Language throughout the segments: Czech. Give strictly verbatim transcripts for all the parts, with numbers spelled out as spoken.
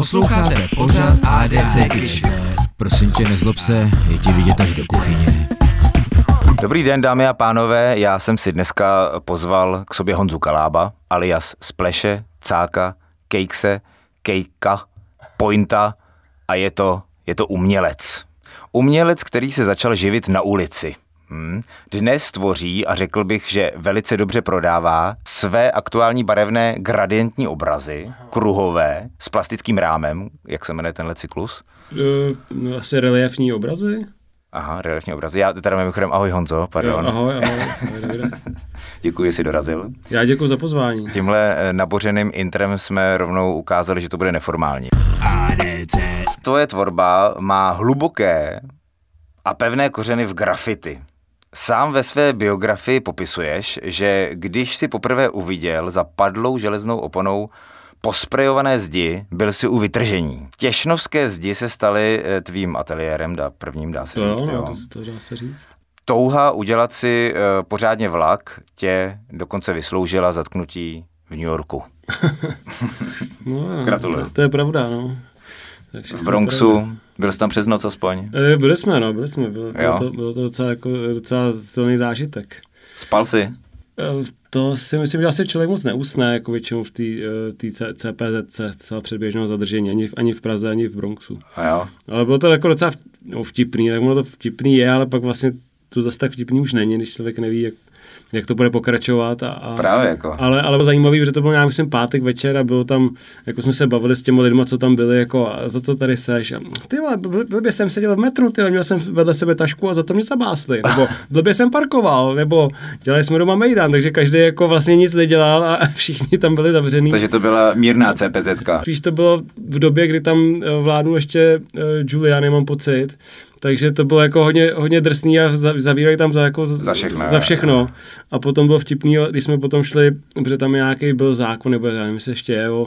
Posloucháte pořád A D C KITŠ. Prosím tě, nezlob se, je ti vidět až do kuchyně. Dobrý den, dámy a pánové, já jsem si dneska pozval k sobě Honzu Kalába, alias Spleše, Čáka, Kejkse, Kejka, Pointa a je to, je to umělec. Umělec, který se začal živit na ulici. Hmm. Dnes tvoří, a řekl bych, že velice dobře prodává své aktuální barevné gradientní obrazy, kruhové, s plastickým rámem. Jak se jmenuje tenhle cyklus? No, asi reliefní obrazy. Aha, reliefní obrazy. Já teda mimochodem, ahoj Honzo, pardon. Jo, ahoj, ahoj. ahoj Děkuji, že jsi dorazil. Já děkuji za pozvání. Tímhle nabořeným intrem jsme rovnou ukázali, že to bude neformální. A D C. Tvoje tvorba má hluboké a pevné kořeny v grafity. Sám ve své biografii popisuješ, že když si poprvé uviděl za padlou železnou oponou posprejované zdi, byl si u vytržení. Těšnovské zdi se staly tvým ateliérem, dá, prvním dá se říct. Jo, to, to dá se říct. Touha udělat si uh, pořádně vlak tě dokonce vysloužila zatknutí v New Yorku. No, gratuluju. To, to je pravda, no. V Bronxu. Byl jsi tam přes noc aspoň? Byli jsme, no, byli jsme. Bylo, bylo, to, bylo to docela, jako, docela silný zážitek. Spal jsi? To si myslím, že asi člověk moc neusne, jako většinou v té C P Z C, celá předběžného zadržení, ani v, ani v Praze, ani v Bronxu. A jo. Ale bylo to jako docela vtipný, tak ono to vtipný je, ale pak vlastně to zase tak vtipný už není, když člověk neví, jak, jak to bude pokračovat. A, a, Právě jako. Ale, ale bylo zajímavé, že to byl nějak, myslím, pátek večer a bylo tam, jako jsme se bavili s těmi lidmi, co tam byli, jako a za co tady seš. A tyhle, blbě jsem seděl v metru, tyhle, měl jsem vedle sebe tašku a za to mě zabásli. Nebo blbě jsem parkoval, nebo dělali jsme doma mejdan, takže každý jako vlastně nic nedělal a všichni tam byli zavřený. Takže to byla mírná CPZka. Spíš to bylo v době, kdy tam vládnul ještě Giuliani, mám pocit. Takže to bylo jako hodně, hodně drsný a zavírali tam za, jako za všechno. Za všechno. A potom bylo vtipný, když jsme potom šli, protože tam nějaký byl zákon, nebo já nevím, jestli ještě je, o,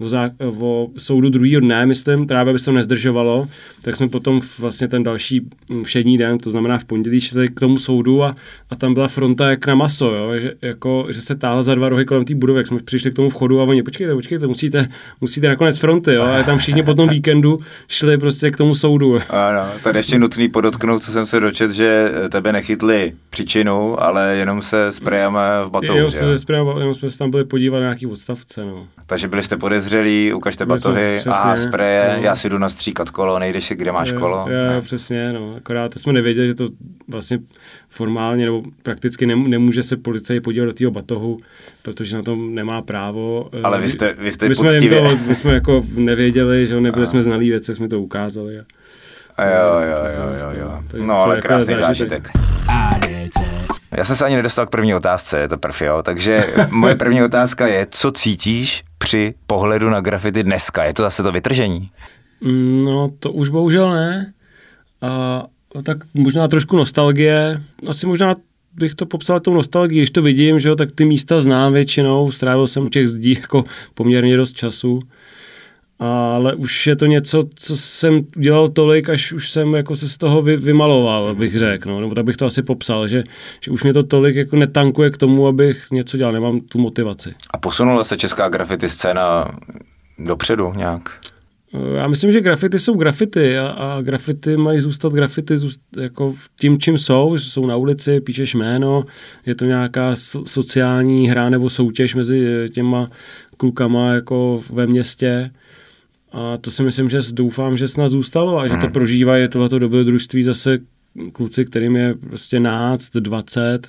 o, zá, o soudu druhýho dne, myslím, právě aby se to nezdržovalo, tak jsme potom vlastně ten další všední den, to znamená v pondělí, šli k tomu soudu a, a tam byla fronta jak na maso, jo, že, jako, že se táhla za dva rohy kolem té budovy, jak jsme přišli k tomu vchodu a oni, počkejte, počkejte, musíte, musíte nakonec fronty, jo, a tam všichni po tom víkendu šli prostě k tomu soudu. Ano, tady ještě nutný podotknout, co jsem se dočet, že tebe nechytli příčinu, ale jenom se sprejeme v batohu. Jenom, se sprejeme, jenom jsme se tam byli podívat na nějaký odstavce. No. Takže byli jste podezřelí, ukažte byli batohy, jsme, aha, spreje, no. Já si jdu nastříkat kolo, nejdeš si, kde máš jo, kolo. Jo, jo, přesně, no, akorát jsme nevěděli, že to vlastně formálně nebo prakticky nemůže se policii podívat do tého batohu, protože na tom nemá právo. Ale vy jste, vy jste my poctivě. Jsme to, my jsme jako nevěděli, že nebyli aha. Jsme znalí věc, jsme to ukázali. A... A jo, jo, jo, jo, jo. No, ale krásný zážitek. Já jsem se ani nedostal k první otázce, je to prv, jo. Takže moje první otázka je, co cítíš při pohledu na grafity dneska? Je to zase to vytržení? No, to už bohužel ne. A, tak možná trošku nostalgie. Asi možná bych to popsal tou nostalgií, když to vidím, že jo, tak ty místa znám většinou. Strávil jsem u těch zdí jako poměrně dost času. Ale už je to něco, co jsem dělal tolik, až už jsem jako se z toho vy, vymaloval, bych řekl, no. Nebo tak bych to asi popsal, že, že už mě to tolik jako netankuje k tomu, abych něco dělal, nemám tu motivaci. A posunula se česká graffiti scéna dopředu nějak? Já myslím, že grafity jsou grafity a, a grafity mají zůstat grafity zůst, jako tím, čím jsou. Jsou na ulici, píšeš jméno, je to nějaká so, sociální hra nebo soutěž mezi těma klukama jako ve městě. A to si myslím, že doufám, že snad zůstalo a že to prožívají tohleto dobrodružství zase kluci, kterým je prostě náct, dvacet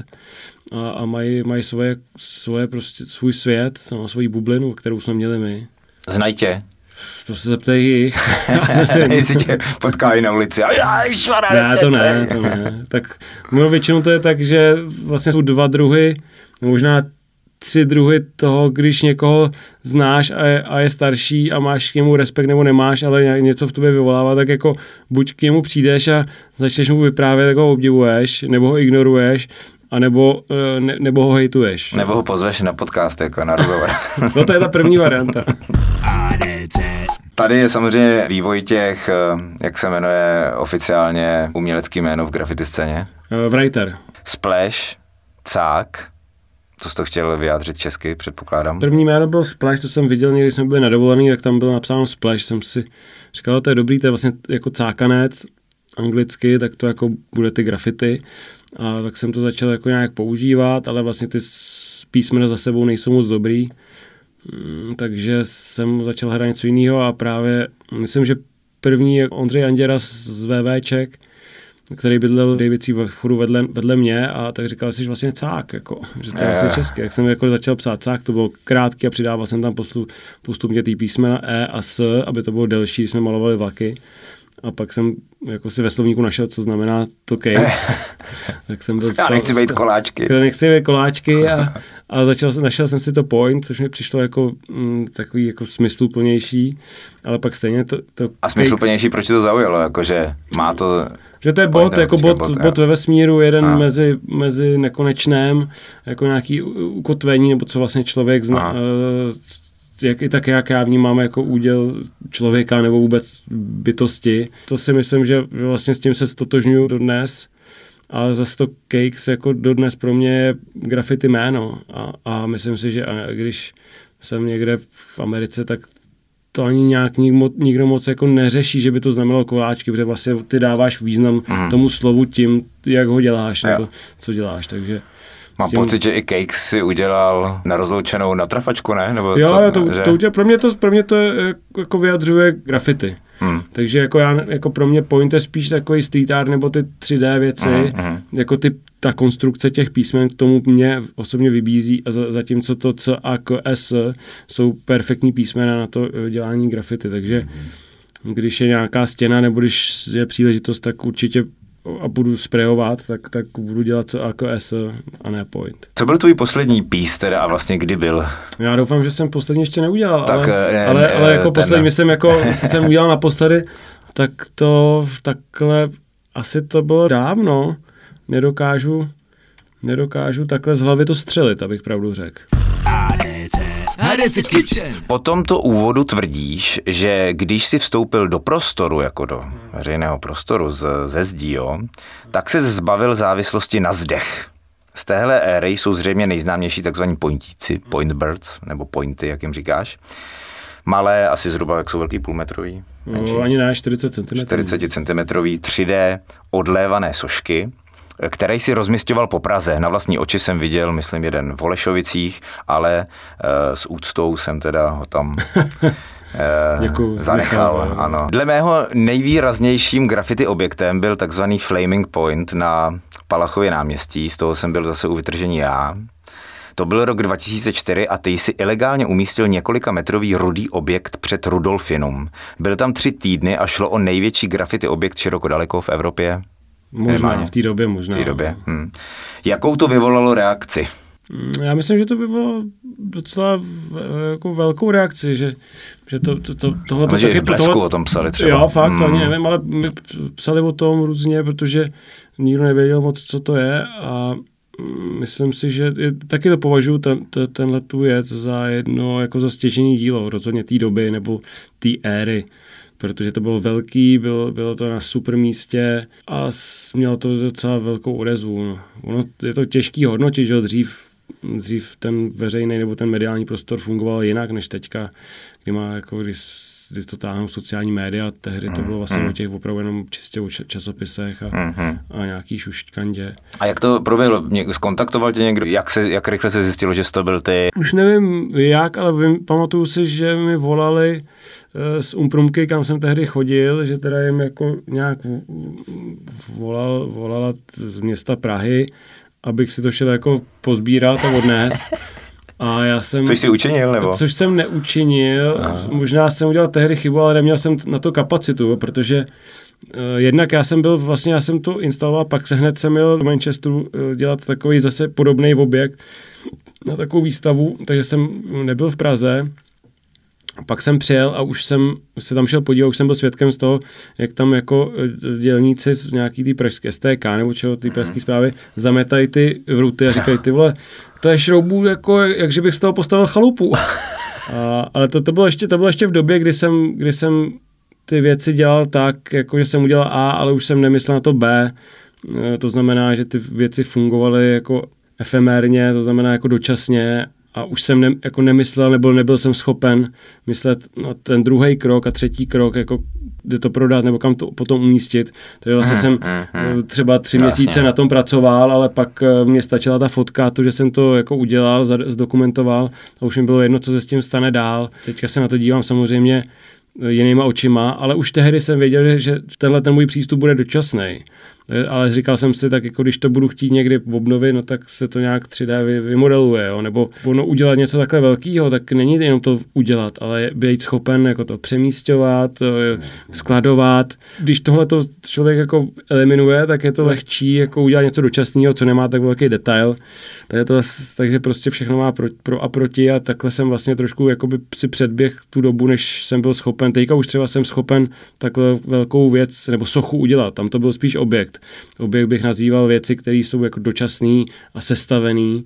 a, a mají, mají svoje, svoje prostě, svůj svět, no, svoji bublinu, kterou jsme měli my. Znají tě? To se zeptají jich. Jestli tě potkají na ulici a já, švará, ne, to ne, to ne. Tak no, většinou to je tak, že vlastně jsou dva druhy, možná tři druhy toho, když někoho znáš a je, a je starší a máš k němu respekt nebo nemáš, ale něco v tobě vyvolává, tak jako buď k němu přijdeš a začneš mu vyprávět, tak ho obdivuješ, nebo ho ignoruješ, anebo ne, nebo ho hejtuješ. Nebo ho pozveš na podcast, jako na rozhovor. No to je ta první varianta. Tady je samozřejmě vývoj těch, jak se jmenuje oficiálně umělecký jméno v graffiti scéně? Writer. Splash, Cák. To jsi to chtěl vyjádřit česky, předpokládám. První jméno bylo Spleš, to jsem viděl někdy, jsme byli na dovolený, tak tam bylo napsáno Spleš. Jsem si říkal, to je dobrý, to je vlastně jako cákanec anglicky, tak to jako bude ty grafity. A tak jsem to začal jako nějak používat, ale vlastně ty písmena za sebou nejsou moc dobrý. Takže jsem začal hrát něco jiného a právě myslím, že první je Ondřej Anděra z VVček, který bydlel Davicí v chodu vedle, vedle mě a tak říkal, že jsi vlastně cák, jako, že to je vlastně česky. Jak jsem jako začal psát cák, to bylo krátký a přidával jsem tam postupně ty písmena E a S, aby to bylo delší, když jsme malovali vlaky. A pak jsem jako si ve slovníku našel, co znamená to Kejk. Tak jsem byl Já nechci být koláčky. Nechci být koláčky a, a začal, našel jsem si to Point, což mi přišlo jako m, takový jako smysluplnější, ale pak stejně to... to a smysluplnější, proč to zaujalo? Jakože má to... Že to je bot, jako bot, bot, bot ve vesmíru, jeden mezi, mezi nekonečném, jako nějaký ukotvení, nebo co vlastně člověk zná... Aha. Jak i tak, jak já vnímám jako úděl člověka nebo vůbec bytosti. To si myslím, že vlastně s tím se stotožňuji dodnes. A zase to Keks jako dodnes pro mě je graffiti jméno. A, a myslím si, že když jsem někde v Americe, tak to ani nějak nikdo moc jako neřeší, že by to znamenalo koláčky, protože vlastně ty dáváš význam mm. tomu slovu tím, jak ho děláš, nebo co děláš, takže... Mám tím... pocit, že i Kejk si udělal na rozloučenou na Trafačku, ne? Nebo jo, to, to, že... to udělal. Pro mě to, pro mě to jako vyjadřuje grafity. Hmm. Takže jako, já, jako pro mě Point je spíš takový street art nebo ty tři dé věci. Hmm. Jako ty, ta konstrukce těch písmen k tomu mě osobně vybízí a za, zatímco to C a K S jsou perfektní písmena na to dělání grafity. Takže hmm. když je nějaká stěna nebo když je příležitost, tak určitě a budu sprejovat, tak, tak budu dělat co jako S a ne Point. Co byl tvůj poslední piece teda a vlastně kdy byl? Já doufám, že jsem poslední ještě neudělal, tak, ale, ne, ale, ne, ale jako poslední, myslím, jako jsem udělal naposledy, tak to takhle, asi to bylo dávno, nedokážu, nedokážu takhle z hlavy to střelit, abych pravdu řekl. Po tomto úvodu tvrdíš, že když si vstoupil do prostoru, jako do veřejného prostoru ze zdí, jo, tak se zbavil závislosti na zdech. Z téhle éry jsou zřejmě nejznámější takzvaní pointíci, point birds, nebo pointy, jak jim říkáš. Malé, asi zhruba, jak jsou velký, půlmetrový. No, ani ne, čtyřicet centimetrů. čtyřicet centimetrů, tři dé, odlévané sošky, který si rozmisťoval po Praze. Na vlastní oči jsem viděl, myslím, jeden v Holešovicích, ale e, s úctou jsem teda ho tam e, Děkuju, zanechal. Děkuju. Ano. Dle mého nejvýraznějším graffiti objektem byl takzvaný Flaming Point na Palachově náměstí. Z toho jsem byl zase u vytržení já. To byl rok dva tisíce čtyři a ty jsi ilegálně umístil několika metrový rudý objekt před Rudolfinum. Byl tam tři týdny a šlo o největší graffiti objekt široko daleko v Evropě. Možná, v té době možná. V té době. Hm. Jakou to vyvolalo reakci? Já myslím, že to vyvolalo docela jako velkou reakci, že, že to, to, to, tohle... Ale že i v Blesku tohle, o tom psali třeba. Jo, fakt, mm. to ani nevím, ale my psali o tom různě, protože nikdo nevěděl moc, co to je a myslím si, že je, taky to považuji ten, ten, tenhle tu věc za jedno, jako za stěžejní dílo rozhodně té doby nebo té éry. Protože to bylo velký, bylo, bylo to na super místě a mělo to docela velkou odezvu. No. Ono, je to těžký hodnotit, že dřív, dřív ten veřejný nebo ten mediální prostor fungoval jinak než teďka, kdy má jako, když, když to táhnou sociální média, tehdy to bylo vlastně mm. o těch opravdu jenom čistě o časopisech a, mm-hmm. a nějaký šušťkandě. A jak to proběhlo? Zkontaktoval tě někdo? Jak, se, jak rychle se zjistilo, že to byl ty? Už nevím jak, ale vím, pamatuju si, že mi volali z Umprůmky, kam jsem tehdy chodil, že teda jim jako nějak volal, volala z města Prahy, abych si to šel jako pozbíral a odnést. A já jsem... Což jsi učinil, nebo? Což jsem neučinil. Aha. Možná jsem udělal tehdy chybu, ale neměl jsem na to kapacitu, protože uh, jednak já jsem byl, vlastně já jsem to instaloval, pak se hned jsem jel do Manchesteru uh, dělat takový zase podobný objekt na takovou výstavu, takže jsem nebyl v Praze. Pak jsem přijel a už jsem se tam šel podívat, už jsem byl svědkem z toho, jak tam jako dělníci z nějaký ty pražské S T K nebo čeho, ty pražské zprávy, zametají ty vruty a říkají, ty vole, to je šroubů, jako, jakže bych z toho postavil chalupu. A, ale to, to, bylo ještě, to bylo ještě v době, kdy jsem, kdy jsem ty věci dělal tak, jako že jsem udělal A, ale už jsem nemyslel na to B. To znamená, že ty věci fungovaly jako efemérně, to znamená jako dočasně, a už jsem ne, jako nemyslel, nebo nebyl jsem schopen myslet na ten druhý krok a třetí krok, jako kde to prodat nebo kam to potom umístit. Takže vlastně aha, jsem aha. třeba tři Krásně. měsíce na tom pracoval, ale pak mě stačila ta fotka, to, že jsem to jako udělal, zdokumentoval a už mi bylo jedno, co se s tím stane dál. Teďka se na to dívám samozřejmě jinýma očima, ale už tehdy jsem věděl, že tenhle ten můj přístup bude dočasný. Ale říkal jsem si, tak jako když to budu chtít někdy obnovit, no tak se to nějak tři dé vymodeluje, jo? Nebo ono udělat něco takhle velkého, tak není jenom to udělat, ale být schopen jako to přemísťovat, skladovat. Když tohle to člověk jako eliminuje, tak je to lehčí jako udělat něco dočasného, co nemá tak velký detail. Takže, to, takže prostě všechno má pro, pro a proti a takhle jsem vlastně trošku jakoby si předběh tu dobu, než jsem byl schopen. Teďka už třeba jsem schopen takhle velkou věc nebo sochu udělat. Tam to byl spíš objekt. Objekt bych nazýval věci, které jsou jako dočasné a sestavené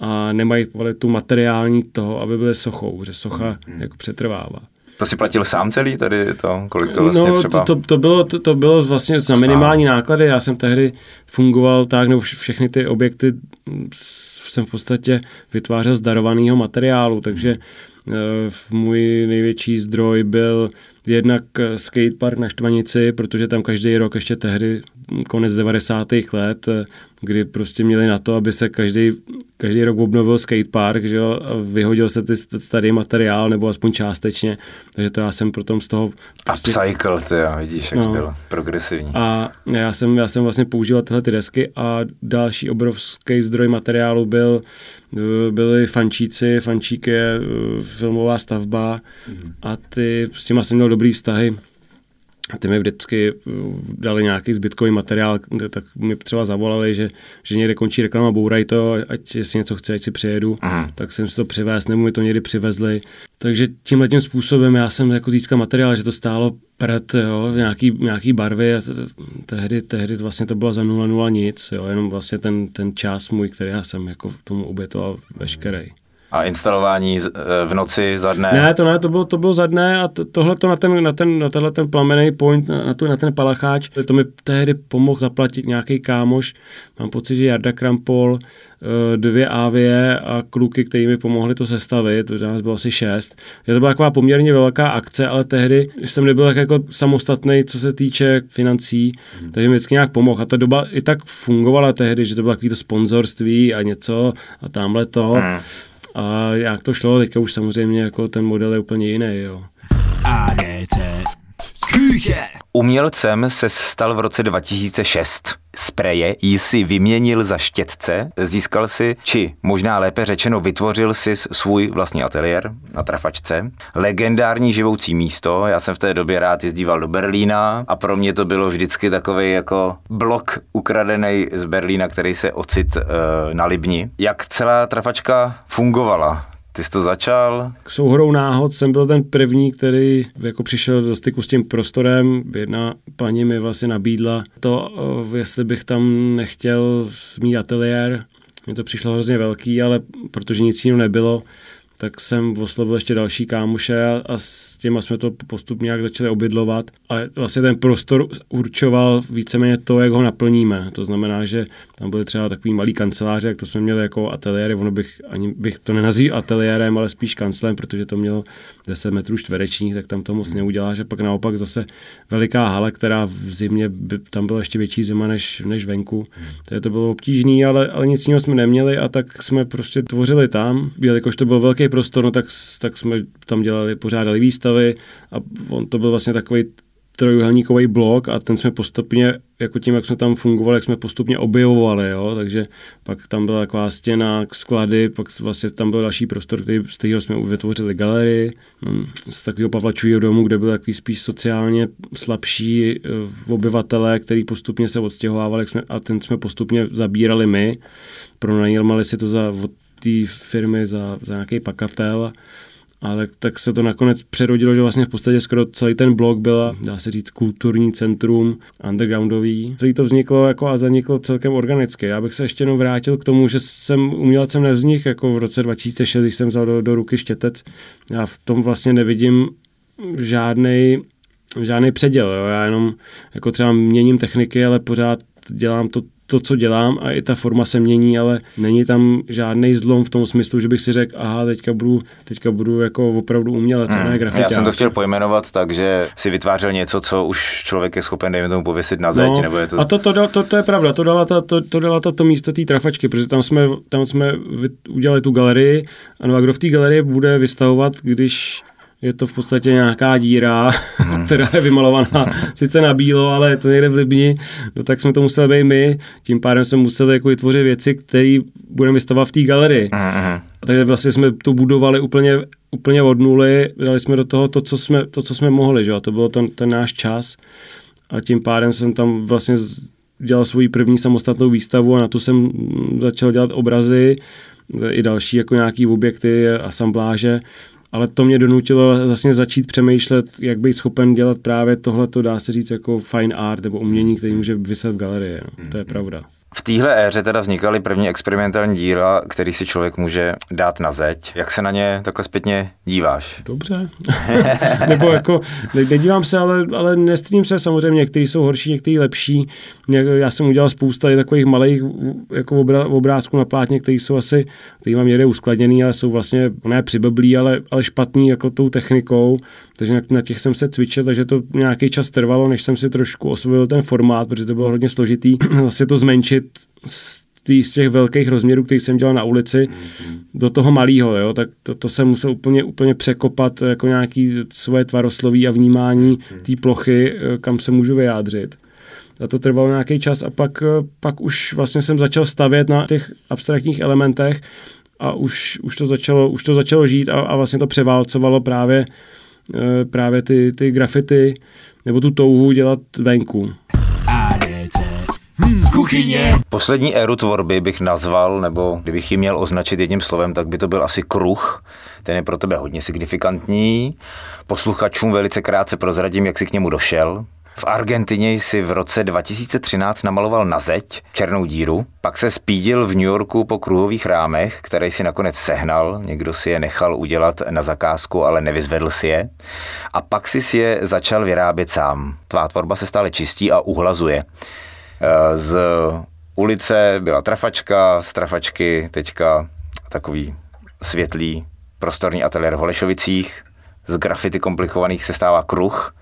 a nemají tu materiální toho, aby byly sochou, že socha mm. jako přetrvává. To si platil sám celý tady to? Kolik to vlastně no, třeba? No, to, to, to, bylo, to, to bylo vlastně za minimální náklady. Já jsem tehdy fungoval tak, nebo všechny ty objekty jsem v podstatě vytvářel z darovaného materiálu, takže můj největší zdroj byl jednak skatepark na Štvanici, protože tam každý rok ještě tehdy konec devadesátých let, kdy prostě měli na to, aby se každý, každý rok obnovil skatepark, že jo, a vyhodil se ty starý materiál, nebo aspoň částečně, takže to já jsem potom z toho... Prostě... Upcycle, to já, vidíš, jak no. byl progresivní. A já jsem, já jsem vlastně používal tyhle ty desky a další obrovský zdroj materiálu byl, byli fančíci, fančík je filmová stavba mm-hmm. a ty, s těma jsem měl dobrý vztahy. A ty mi vždycky dali nějaký zbytkový materiál, tak mi třeba zavolali, že, že někde končí reklama, bouraj to, ať jestli něco chce, ať si přijedu, aha. tak jsem si to přivez, nebo mi to někdy přivezli. Takže tímhle tím způsobem já jsem jako získal materiál, že to stálo před nějaký, nějaký barvy a tehdy, tehdy vlastně to bylo za nula nula nic, jo, jenom vlastně ten, ten čas můj, který já jsem jako tomu obětoval veškerej. A instalování v noci, za dne? Ne, to ne, to bylo, to bylo za dne a to, tohleto na ten, na ten, na tenhle ten plamenej point, na, to, na ten palacháč, to mi tehdy pomohl zaplatit nějaký kámoš, mám pocit, že Jarda Krampol, dvě Avie a kluky, kteří mi pomohli to sestavit, to nás bylo asi šest. To byla taková poměrně velká akce, ale tehdy jsem nebyl tak jako samostatný, co se týče financí, hmm. takže mi vždycky nějak pomohl. A ta doba i tak fungovala tehdy, že to bylo takovýto sponzorství a něco a tamhle to. Hmm. A jak to šlo, teďka už samozřejmě jako ten model je úplně jiný, jo. á dé cé. Umělcem se stal v roce dva tisíce šest. Spreje jsi vyměnil za štětce, získal si, či možná lépe řečeno vytvořil si svůj vlastní ateliér na Trafačce. Legendární živoucí místo, já jsem v té době rád jezdíval do Berlína a pro mě to bylo vždycky takový jako blok ukradený z Berlína, který se ocit uh, na Libni. Jak celá Trafačka fungovala? Ty jsi to začal? K souhrou náhod jsem byl ten první, který jako přišel do styku s tím prostorem. Jedna paní mi vlastně nabídla to, jestli bych tam nechtěl mít ateliér. Mně to přišlo hrozně velký, ale protože nic jiného nebylo, tak jsem oslovil ještě další kámoše a, a s těma jsme to postupně jak začali obydlovat. A vlastně ten prostor určoval víceméně to, jak ho naplníme. To znamená, že tam byly třeba takový malý kanceláře, jak to jsme měli jako ateliéry. Ono bych, ani bych to nenazýval ateliérem, ale spíš kanclem, protože to mělo deset metrů čtverečních, tak tam to moc neuděláš. A pak naopak zase veliká hala, která v zimě, by, tam byla ještě větší zima než, než venku. Takže to bylo obtížné, ale, ale nic jiného jsme neměli a tak jsme prostě tvořili tam, jelikož to byl velký prostor, no tak, tak jsme tam dělali, pořádali výstavy a on to byl vlastně takový trojuhelníkový blok a ten jsme postupně, jako tím, jak jsme tam fungovali, jak jsme postupně objevovali, jo, takže pak tam byla taková stěna, sklady, pak vlastně tam byl další prostor, který, z kterého jsme vytvořili galerii, z takového Pavlačovýho domu, kde byl takový spíš sociálně slabší obyvatelé, který postupně se odstěhovávali jsme, a ten jsme postupně zabírali my, pronajímali si to za té firmy za, za nějaký pakatel, a tak, tak se to nakonec přerodilo, že vlastně v podstatě skoro celý ten blok byl, dá se říct, kulturní centrum, undergroundový. Celý to vzniklo jako a zaniklo celkem organicky. Já bych se ještě jenom vrátil k tomu, že jsem umělcem nevznikl jako v roce dva tisíce šest, když jsem vzal do, do ruky štětec. Já v tom vlastně nevidím žádnej, žádnej předěl. Jo. Já jenom jako třeba měním techniky, ale pořád dělám to, to, co dělám a i ta forma se mění, ale není tam žádný zlom v tom smyslu, že bych si řekl, aha, teďka budu, teďka budu jako opravdu umělec a ne grafiťák. Já jsem to chtěl pojmenovat tak, že si vytvářel něco, co už člověk je schopen, dejme tomu, pověsit na zeď, no, nebo je to... A to, to, to, to, to je pravda, to dala ta, to, to dala ta, to místo té trafačky, protože tam jsme, tam jsme udělali tu galerii, ano, a kdo v té galerii bude vystavovat, když... Je to v podstatě nějaká díra, hmm. která je vymalovaná sice na bílo, ale je to někde v Libni, no, tak jsme to museli být my. Tím pádem jsme museli jako vytvořit věci, které budeme vystavovat v té galerii. Hmm. Takže vlastně jsme to budovali úplně, úplně od nuly, dali jsme do toho to, co jsme, to, co jsme mohli, že? A to byl ten, ten náš čas. A tím pádem jsem tam vlastně dělal svoji první samostatnou výstavu a na to jsem začal dělat obrazy, i další jako nějaký objekty, asambláže. Ale to mě donutilo vlastně začít přemýšlet, jak být schopen dělat právě tohleto, dá se říct, jako fine art nebo umění, který může vyset v galerii. No. To je pravda. V téhle éře teda vznikaly první experimentální díla, který si člověk může dát na zeď. Jak se na ně takhle zpětně díváš? Dobře. Nebo jako, ne, nedívám se, ale, ale nestydím se samozřejmě, některý jsou horší, některý lepší. Já jsem udělal spousta takových malých jako obra, obrázků na plátně, který jsou asi, který mám někde uskladněný, ale jsou vlastně ne přiblblí, ale, ale špatný jako tou technikou. Takže na, na těch jsem se cvičil, takže to nějaký čas trvalo, než jsem si trošku osvojil ten formát, protože to bylo hodně složitý. Vlastně to zmenšit Z, tý, z těch velkých rozměrů, který jsem dělal na ulici, mm-hmm. do toho malého, tak to, to jsem musel úplně, úplně překopat jako nějaké svoje tvarosloví a vnímání mm-hmm. té plochy, kam se můžu vyjádřit. A to trvalo nějaký čas a pak, pak už vlastně jsem začal stavět na těch abstraktních elementech a už, už, to, začalo, už to začalo žít a, a vlastně to převálcovalo právě, právě ty, ty grafity nebo tu touhu dělat venku. Kuchyně. Poslední éru tvorby bych nazval, nebo kdybych ji měl označit jedním slovem, tak by to byl asi kruh. Ten je pro tebe hodně signifikantní. Posluchačům velice krátce prozradím, jak jsi k němu došel. V Argentině jsi v roce dva tisíce třináct namaloval na zeď černou díru, pak se spídil v New Yorku po kruhových rámech, které si nakonec sehnal, někdo si je nechal udělat na zakázku, ale nevyzvedl si je, a pak si je začal vyrábět sám. Tvá tvorba se stále čistí a uhlazuje. Z ulice byla trafačka, z trafačky teďka takový světlý prostorní ateliér v Holešovicích, z grafity komplikovaných se stává kruh.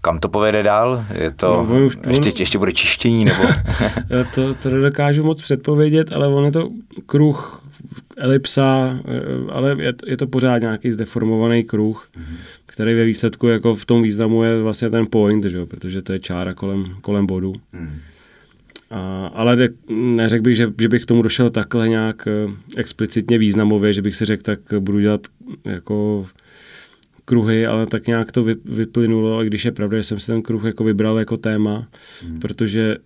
Kam to povede dál? Je to no, už, ještě, on... ještě bude čištění? Nebo... to, to nedokážu moc předpovědět, ale on je to kruh, elipsa, ale je, je to pořád nějaký zdeformovaný kruh, mm-hmm. který ve výsledku jako v tom významu je vlastně ten point, že? Protože to je čára kolem, kolem bodu. Mm-hmm. A, ale de, neřekl bych, že, že bych k tomu došel takhle nějak explicitně významově, že bych si řekl, tak budu dělat jako... kruhy, ale tak nějak to vyplynulo, a když je pravda, že jsem si ten kruh jako vybral jako téma, hmm. protože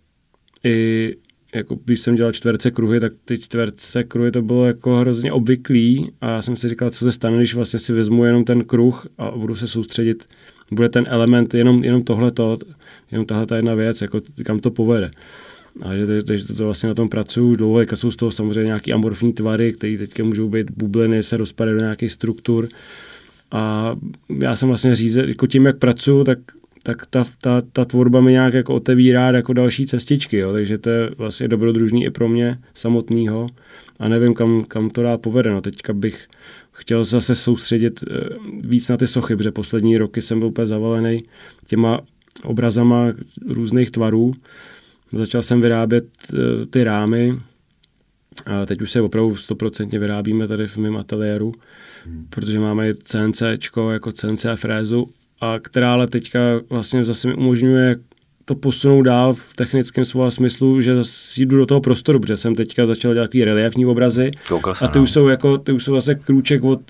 i jako když jsem dělal čtverce kruhy, tak ty čtverce kruhy to bylo jako hrozně obvyklý a já jsem si říkal, co se stane, když vlastně si vezmu jenom ten kruh a budu se soustředit, bude ten element jenom, jenom tohleto, jenom tahle ta jedna věc, jako kam to povede. A že, že to vlastně na tom pracuju dlouho, jak jsou z toho samozřejmě nějaký amorfní tvary, které teďka můžou být bubliny, se rozpadají do nějakých struktur. A já jsem vlastně říct, jako tím, jak pracuju, tak, tak ta, ta, ta tvorba mi nějak jako otevírá jako další cestičky, jo. Takže to je vlastně dobrodružný i pro mě samotného a nevím, kam, kam to dá povedeno. Teďka bych chtěl zase soustředit víc na ty sochy, protože poslední roky jsem byl úplně zavalený těma obrazama různých tvarů. Začal jsem vyrábět ty rámy. A teď už se opravdu stoprocentně vyrábíme tady v mém ateliéru, hmm. protože máme CNCčko, jako C N C a frézu, a která ale teďka vlastně zase mi umožňuje to posunout dál v technickém slova smyslu, že zase jdu do toho prostoru, protože jsem teďka začal dělat takový reliefní obrazy a ty už jsou jako, ty už jsou zase krůček od,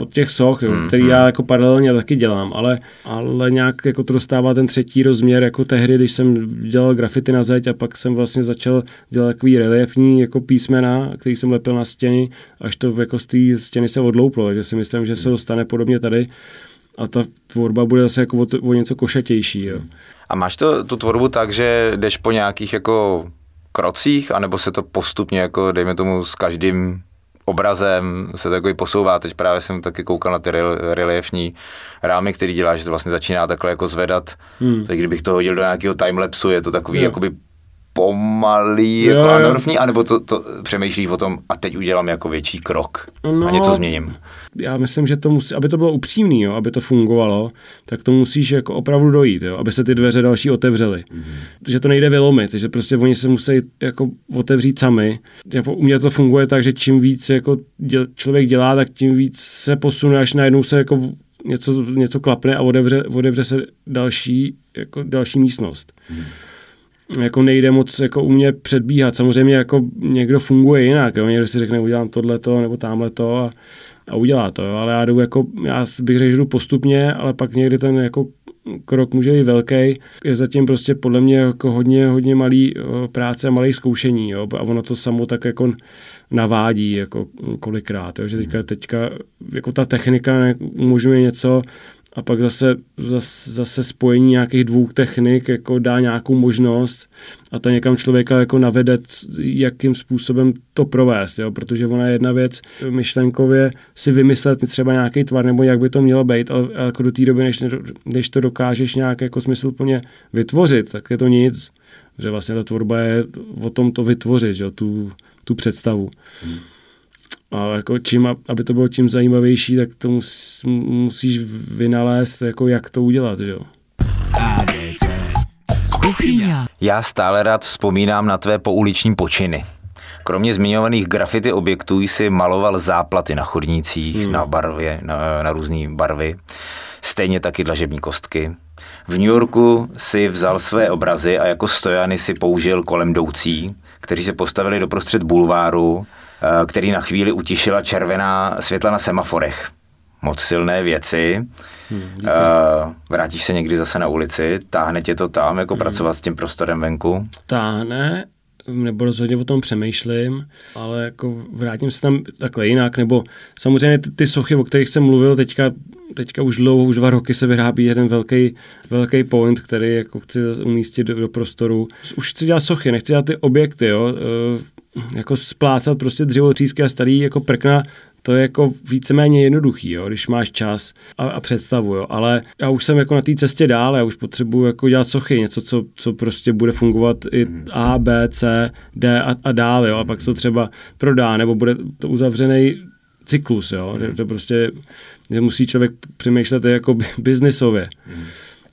od těch soch, jo, hmm, který hmm. já jako paralelně taky dělám, ale, ale nějak jako to dostává ten třetí rozměr jako tehdy, když jsem dělal grafity na zeď a pak jsem vlastně začal dělat takový reliefní jako písmena, který jsem lepil na stěny, až to jako z té stěny se odlouplo, takže si myslím, že se to stane podobně tady. A ta tvorba bude zase jako o, to, o něco košatější. Jo. A máš to, tu tvorbu tak, že jdeš po nějakých jako krocích, anebo se to postupně, jako dejme tomu, s každým obrazem se takový posouvá? Teď právě jsem taky koukal na ty reliefní rámy, který děláš, že to vlastně začíná takhle jako zvedat. Hmm. Teď kdybych to hodil do nějakého timelapsu, je to takový jakoby pomalý jo, jako anorfní, anebo to, to přemýšlíš o tom a teď udělám jako větší krok no, a něco změním? Já myslím, že to musí, aby to bylo upřímný, jo, aby to fungovalo, tak to musíš jako opravdu dojít, jo, aby se ty dveře další otevřely. Mm-hmm. Že to nejde vylomit, takže prostě oni se musí jako otevřít sami. U mě to funguje tak, že čím víc jako děl, člověk dělá, tak tím víc se posune, až najednou se jako něco, něco klapne a otevře, otevře se další, jako další místnost. Mm-hmm. Jako nejde moc jako u mě předbíhat. Samozřejmě jako někdo funguje jinak, jo? Někdo si řekne udělám tohleto nebo támhleto a, a udělá to, jo? Ale já jdu jako, já bych řekl, že jdu postupně, ale pak někdy ten jako krok může být velký. Je zatím prostě podle mě jako hodně, hodně malý práce a malých zkoušení, jo? A ono to samo tak jako navádí jako kolikrát, jo? Že teďka, teďka jako ta technika umožňuje něco, a pak zase, zase, zase spojení nějakých dvou technik jako dá nějakou možnost a ta někam člověka jako navede, jakým způsobem to provést, jo? Protože ona je jedna věc myšlenkově si vymyslet třeba nějaký tvar nebo jak by to mělo být, ale jako do té doby, než, než to dokážeš nějak jako smysluplně vytvořit, tak je to nic, že vlastně ta tvorba je o tom to vytvořit, jo? Tu, tu představu. Hmm. A jako čím, aby to bylo tím zajímavější, tak to mus, musíš vynalézt, jako jak to udělat, jo. Já stále rád vzpomínám na tvé pouliční počiny. Kromě zmiňovaných grafity objektů jsi maloval záplaty na chodnících, hmm. na barvě, na, na různé barvy, stejně taky dlažební kostky. V New Yorku si vzal své obrazy a jako stojany si použil kolem jdoucí, kteří se postavili doprostřed bulváru, který na chvíli utišila červená světla na semaforech. Moc silné věci. Hmm, Vrátíš se někdy zase na ulici? Táhne tě to tam, jako hmm. pracovat s tím prostorem venku? Táhne, nebo rozhodně o tom přemýšlím, ale jako vrátím se tam takhle jinak, nebo samozřejmě ty, ty sochy, o kterých jsem mluvil, teďka, teďka už dlouho, už dva roky se vyrábí jeden velký, velký point, který jako chci umístit do, do prostoru. Už chci dělat sochy, nechci dělat ty objekty, jo, jako splácat prostě dřevo, třísky a starý jako prkna, to je jako víceméně jednoduchý, jo, když máš čas a, a představu, jo, ale já už jsem jako na té cestě dál, já už potřebuji jako dělat sochy, něco, co, co prostě bude fungovat i A, B, C, D a, a dál, jo, a pak se to třeba prodá, nebo bude to uzavřený cyklus, jo, to prostě musí člověk přemýšlet jako biznisově.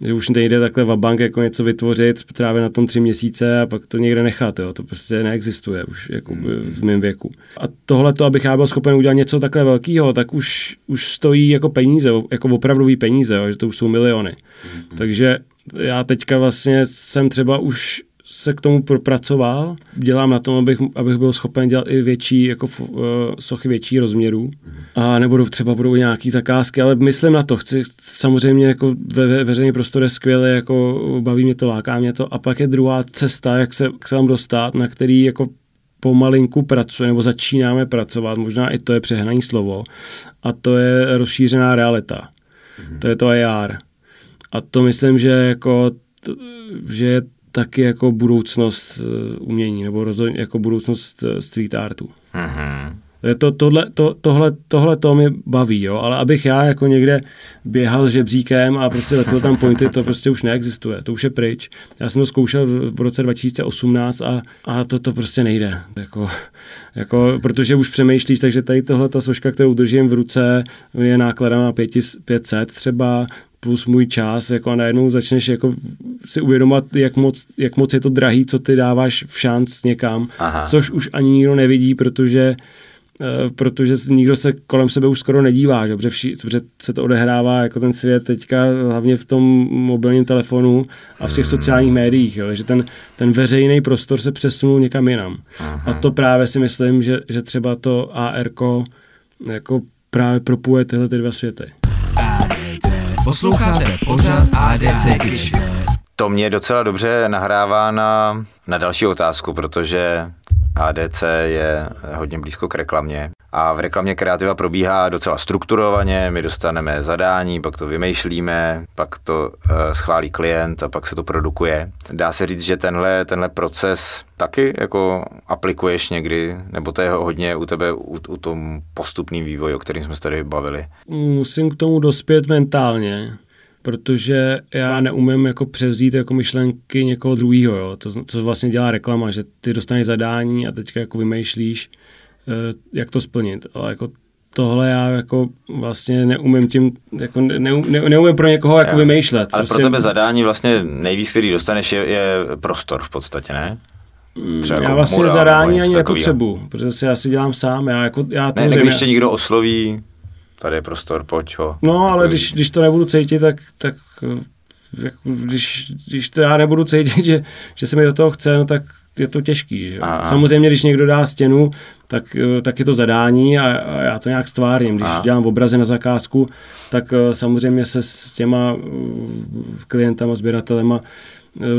Že už nejde takhle vabank jako něco vytvořit, trávě na tom tři měsíce a pak to někde nechat, jo. To prostě neexistuje už jako v mém věku. A tohle to, abych já byl schopen udělat něco takhle velkého, tak už, už stojí jako peníze, jako opravdový peníze, jo, že to už jsou miliony. Mm-hmm. Takže já teďka vlastně jsem třeba už se k tomu propracoval, dělám na tom, abych, abych byl schopen dělat i větší, jako uh, sochy větší rozměrů. A nebudou třeba budou nějaký zakázky, ale myslím na to, chci samozřejmě jako ve, ve veřejný prostor je skvělý, jako baví mě to, láká mě to. A pak je druhá cesta, jak se, jak se tam dostat, na který jako pomalinku pracuje, nebo začínáme pracovat, možná i to je přehnané slovo, a to je rozšířená realita. Mm-hmm. To je to A R. A to myslím, že jako, t, že je taky jako budoucnost umění, nebo rozhodně jako budoucnost street artu. Mm-hmm. To, tohle, to, tohle, tohle to mě baví, jo, ale abych já jako někde běhal žebříkem a prostě letil tam pointy, to prostě už neexistuje, to už je pryč. Já jsem to zkoušel v roce dva tisíce osmnáct a, a to, to prostě nejde, jako, jako, protože už přemýšlíš, takže tady tohle ta soška, kterou držím v ruce, je nákladem na pět set třeba, plus můj čas, jako a najednou začneš jako si uvědomovat, jak moc, jak moc je to drahý, co ty dáváš v šanc někam, aha, což už ani nikdo nevidí, protože protože nikdo se kolem sebe už skoro nedívá, že? Protože, vši, protože se to odehrává jako ten svět teďka hlavně v tom mobilním telefonu a v těch sociálních médiích, jo? Takže ten, ten veřejný prostor se přesunul někam jinam. Aha. A to právě si myslím, že, že třeba to A R ko jako právě propuje tyhle ty dva světy. Posloucháte pořád A D C KITŠ. To mě docela dobře nahrává na, na další otázku, protože A D C je hodně blízko k reklamě a v reklamě kreativa probíhá docela strukturovaně, my dostaneme zadání, pak to vymýšlíme, pak to e, schválí klient a pak se to produkuje. Dá se říct, že tenhle, tenhle proces taky jako aplikuješ někdy, nebo to je hodně u tebe u, u tom postupným vývoji, o kterém jsme se tady bavili? Musím k tomu dospět mentálně. protože já neumím jako převzít jako myšlenky někoho druhýho, jo. To, co vlastně dělá reklama, že ty dostaneš zadání a teďka jako vymýšlíš, jak to splnit, ale jako tohle já jako vlastně neumím tím, jako neum, ne, neumím pro někoho jako já. vymýšlet. Ale prostě... pro tebe zadání vlastně nejvíc, který dostaneš, je, je prostor v podstatě, ne? Jako já vlastně murál, zadání ani nepotřebuji, protože si já si dělám sám. Já jako, já ne, když tě někdo osloví, tady je prostor, pojď ho. No, ale když, když to nebudu cítit, tak, tak když, když to já nebudu cítit, že, že se mi do toho chce, no tak je to těžký. Že? Samozřejmě, když někdo dá stěnu, tak, tak je to zadání a, a já to nějak stvárním. Když a. dělám obrazy na zakázku, tak samozřejmě se s těma klientama, sběratelema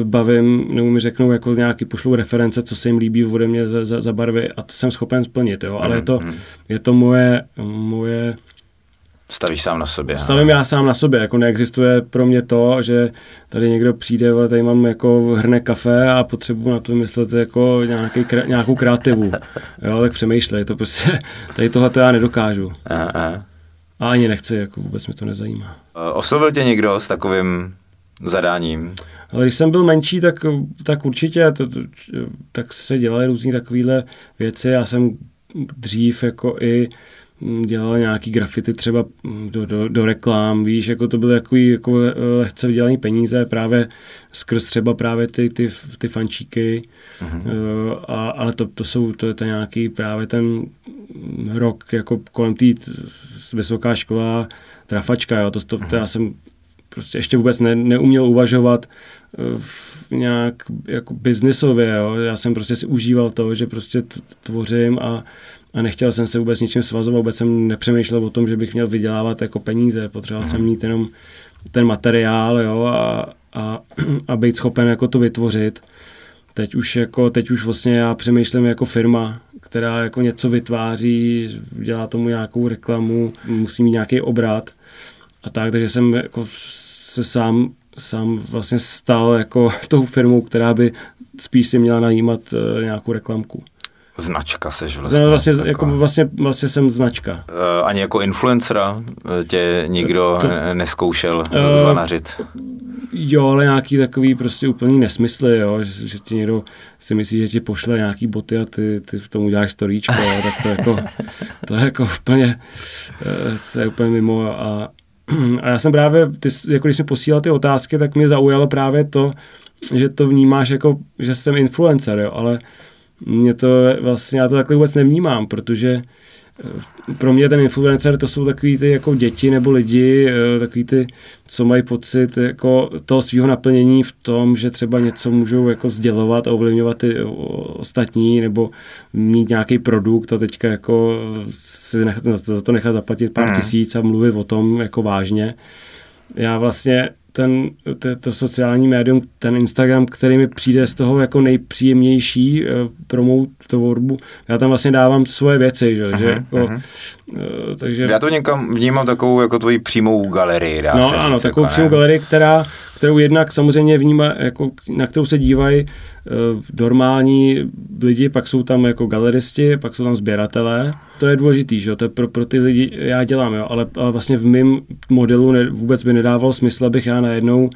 bavím, nebo mi řeknou, jako nějaký pošlou reference, co se jim líbí ode mě za, za, za barvy a to jsem schopen splnit, jo, ale mm, je to, mm. je to moje, moje... Stavíš sám na sobě. Stavím já sám na sobě, jako neexistuje pro mě to, že tady někdo přijde, ale tady mám jako hrne kafe a potřebuji na to vymyslet jako nějaký, nějakou kreativu, jo, tak přemýšlej, to prostě, tady tohle to já nedokážu. Aha, aha. A ani nechci, jako vůbec mi to nezajímá. Oslovil tě někdo s takovým zadáním? Ale když jsem byl menší, tak, tak určitě, to, to, tak se dělaly různý takovýhle věci. Já jsem dřív jako i dělal nějaký grafity třeba do, do, do reklám, víš, jako to byly takový jako lehce vydělaný peníze právě skrz třeba právě ty, ty, ty fančíky, mhm. a, ale to, to jsou, to je to nějaký právě ten rok jako kolem té vysoká škola Trafačka, jo, to, to, to já jsem prostě ještě vůbec ne, neuměl uvažovat v nějak jako biznisově, jo. Já jsem prostě si užíval to, že prostě tvořím a, a nechtěl jsem se vůbec ničím svazovat, vůbec jsem nepřemýšlel o tom, že bych měl vydělávat jako peníze, potřeboval jsem mít jenom ten materiál, jo, a, a, a být schopen jako to vytvořit. Teď už jako, teď už vlastně já přemýšlím jako firma, která jako něco vytváří, dělá tomu nějakou reklamu, musí mít nějaký obrat. A tak, takže jsem jako se sám, sám vlastně stal jako tou firmou, která by spíš si měla najímat uh, nějakou reklamku. Značka seš vlastně. Vlastně, jako, vlastně, vlastně jsem značka. Uh, ani jako influencera tě nikdo to, neskoušel uh, zanařit? Jo, ale nějaký takový prostě úplný nesmysly, jo, že, že ti někdo si myslí, že ti pošle nějaký boty a ty, ty v tom uděláš storíčko, tak to jako, to je jako úplně, to je úplně mimo a A já jsem právě, ty, jako když jsem posílal ty otázky, tak mě zaujalo právě to, že to vnímáš jako, že jsem influencer, jo, ale mě to vlastně, já to takhle vůbec nevnímám, protože pro mě ten influencer to jsou takový ty jako děti nebo lidi, takový ty, co mají pocit jako toho svého naplnění v tom, že třeba něco můžou jako sdělovat a ovlivňovat ty ostatní nebo mít nějaký produkt a teďka jako si nech, za to nechat zaplatit pár tisíc a mluvit o tom jako vážně. Já vlastně ten, to, to sociální médium, ten Instagram, který mi přijde z toho jako nejpříjemnější pro mou tvorbu. Já tam vlastně dávám svoje věci, že? Aha, že jako, aha. Takže... Já to někam vnímám takovou jako tvoji přímou galerii. Dá no se ano, říct, takovou jako, přímou galerii, která, kterou jednak samozřejmě vnímá, jako, na kterou se dívají uh, normální lidi, pak jsou tam jako galeristi, pak jsou tam sběratelé. To je důležitý, že? To je pro, pro ty lidi, já dělám, jo? Ale, ale vlastně v mém modelu ne, vůbec by nedávalo smysl, abych já najednou uh,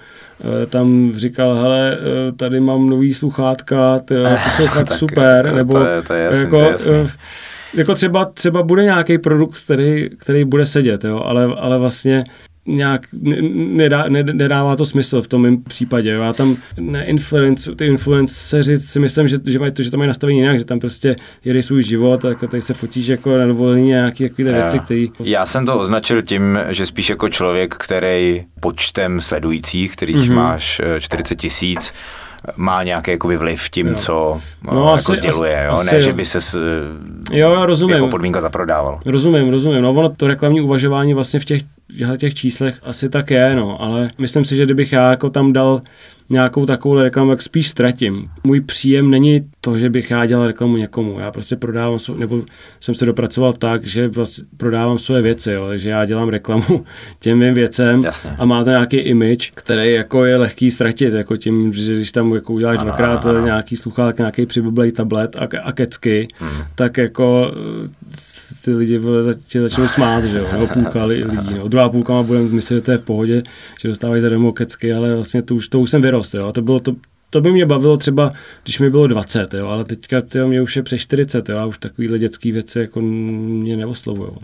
tam říkal, hele, uh, tady mám nový sluchátka, ty, ty jsou fakt super, jo, nebo to je, to je jasný, jako, to je jasný. Jako třeba, třeba bude nějaký produkt, který, který bude sedět, jo? Ale, ale vlastně nějak nedá, nedává to smysl v tom mém případě. Já tam neinfluencu, ty influenceři si myslím, že, že, maj, to, že to mají nastavení jinak, že tam prostě jedej svůj život a jako tady se fotíš jako na dovolení nějaké věci, které... Já jsem to označil tím, že spíš jako člověk, který počtem sledujících, kterých mm-hmm. máš čtyřicet tisíc, má nějaký jakoby vliv tím, jo. co no, jako asi, sděluje, asi, jo? Asi, ne, že by se s, jo, rozumím. Jako podmínka zaprodával. Rozumím, rozumím. No ono to reklamní uvažování vlastně v těch, těch číslech asi tak je, no, ale myslím si, že kdybych já jako tam dal nějakou takovou reklamu, tak spíš ztratím. Můj příjem není to, že bych já dělal reklamu někomu, já prostě prodávám, nebo jsem se dopracoval tak, že vlastně prodávám svoje věci, jo, takže já dělám reklamu těm mým věcem. Jasně. A má to nějaký image, který jako je lehký ztratit, jako tím, že když tam jako uděláš ano, dvakrát ano, ano. nějaký sluchák, nějaký přiblblej tablet a, a kecky, hmm. tak jak jako ty lidi tě začnou smát, že jo, nebo půlkali lidí, no. Druhá půlka má budeme myslet, že to je v pohodě, že dostávají za demokecky, ale vlastně to už, to už jsem vyrost, jo, to bylo to, to by mě bavilo třeba, když mi bylo dvacet, jo, ale teďka, tyjo, mě už je přes čtyřicet, jo, a už takovýhle dětský věci jako mě neoslovujou.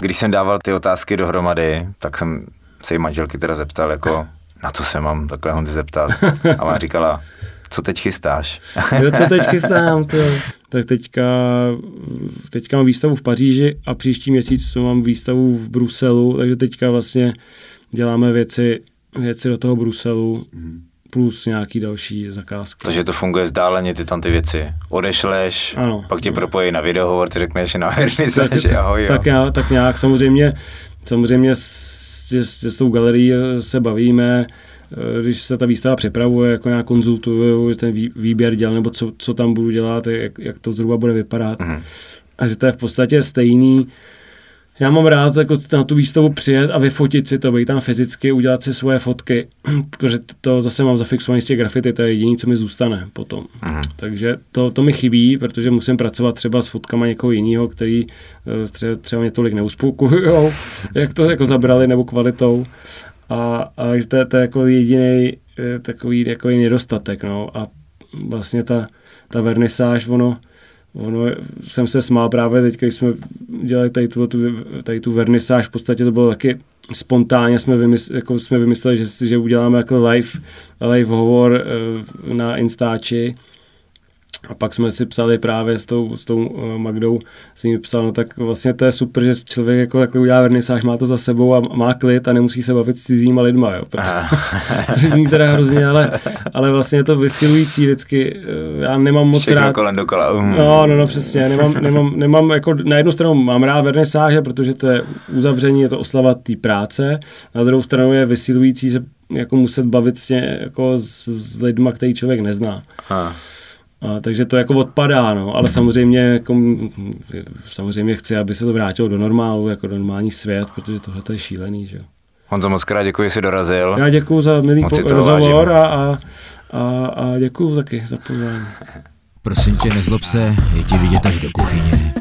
Když jsem dával ty otázky dohromady, tak jsem se jí manželky teda zeptal, jako, na co se mám takhle Honzi zeptat. A ona říkala, co teď chystáš? Jo, co teď chystám, to tak teďka, teďka mám výstavu v Paříži a příští měsíc mám výstavu v Bruselu, takže teďka vlastně děláme věci, věci do toho Bruselu, plus nějaký další zakázky. Takže to funguje zdáleně, ty tam ty věci odešleš, ano, pak tě propojí na videohovor, ty řekneš na vernisáž, ahoj. Tak, já, tak nějak, samozřejmě, samozřejmě s, s, s tou galerií se bavíme, když se ta výstava připravuje, jako já konzultuju ten výběr děl, nebo co, co tam budu dělat, jak, jak to zhruba bude vypadat. Mm. A že to je v podstatě stejný. Já mám rád jako na tu výstavu přijet a vyfotit si to, být tam fyzicky, udělat si svoje fotky, protože to zase mám zafixovaný z těch grafity, to je jediné, co mi zůstane potom. Aha. Takže to, to mi chybí, protože musím pracovat třeba s fotkama někoho jiného, který tře, třeba mě tolik neuspokojujou, jak to jako zabrali, nebo kvalitou. A, a to, to je jako jediný takový jako nedostatek. No. A vlastně ta, ta vernisáž, ono, ono, jsem se smál právě teď, když jsme dělali tady tu, tady tu vernisáž, v podstatě to bylo taky spontánně, jsme, vymysle, jako jsme vymysleli, že, že uděláme jako live, live hovor na Instači. A pak jsme si psali právě s tou, s tou Magdou, si mi psal, no tak vlastně to je super, že člověk jako takhle udělá vernisáž, má to za sebou a má klid a nemusí se bavit s cizíma lidma, jo. Což zní teda hrozně, ale, ale vlastně je to vysilující vždycky, já nemám moc všechno rád. Všechno kolem dokola. Um. No, no, no, přesně, nemám, nemám, nemám, jako na jednu stranu mám rád vernisáže, protože to je uzavření, je to oslava té práce, na druhou stranu je vysilující se jako muset bavit s, tě, jako s, s lidma, který člověk nezná. Aha. A, takže to jako odpadá, no, ale samozřejmě, jako, samozřejmě chci, aby se to vrátilo do normálu, jako do normální svět, protože tohle to je šílený, že jo. Honzo, moc krát děkuji, že jsi dorazil. Já děkuji za milý po- rozhovor a, a, a, a děkuji taky za pozvání. Prosím tě, nezlob se, je ti vidět až do kuchyně.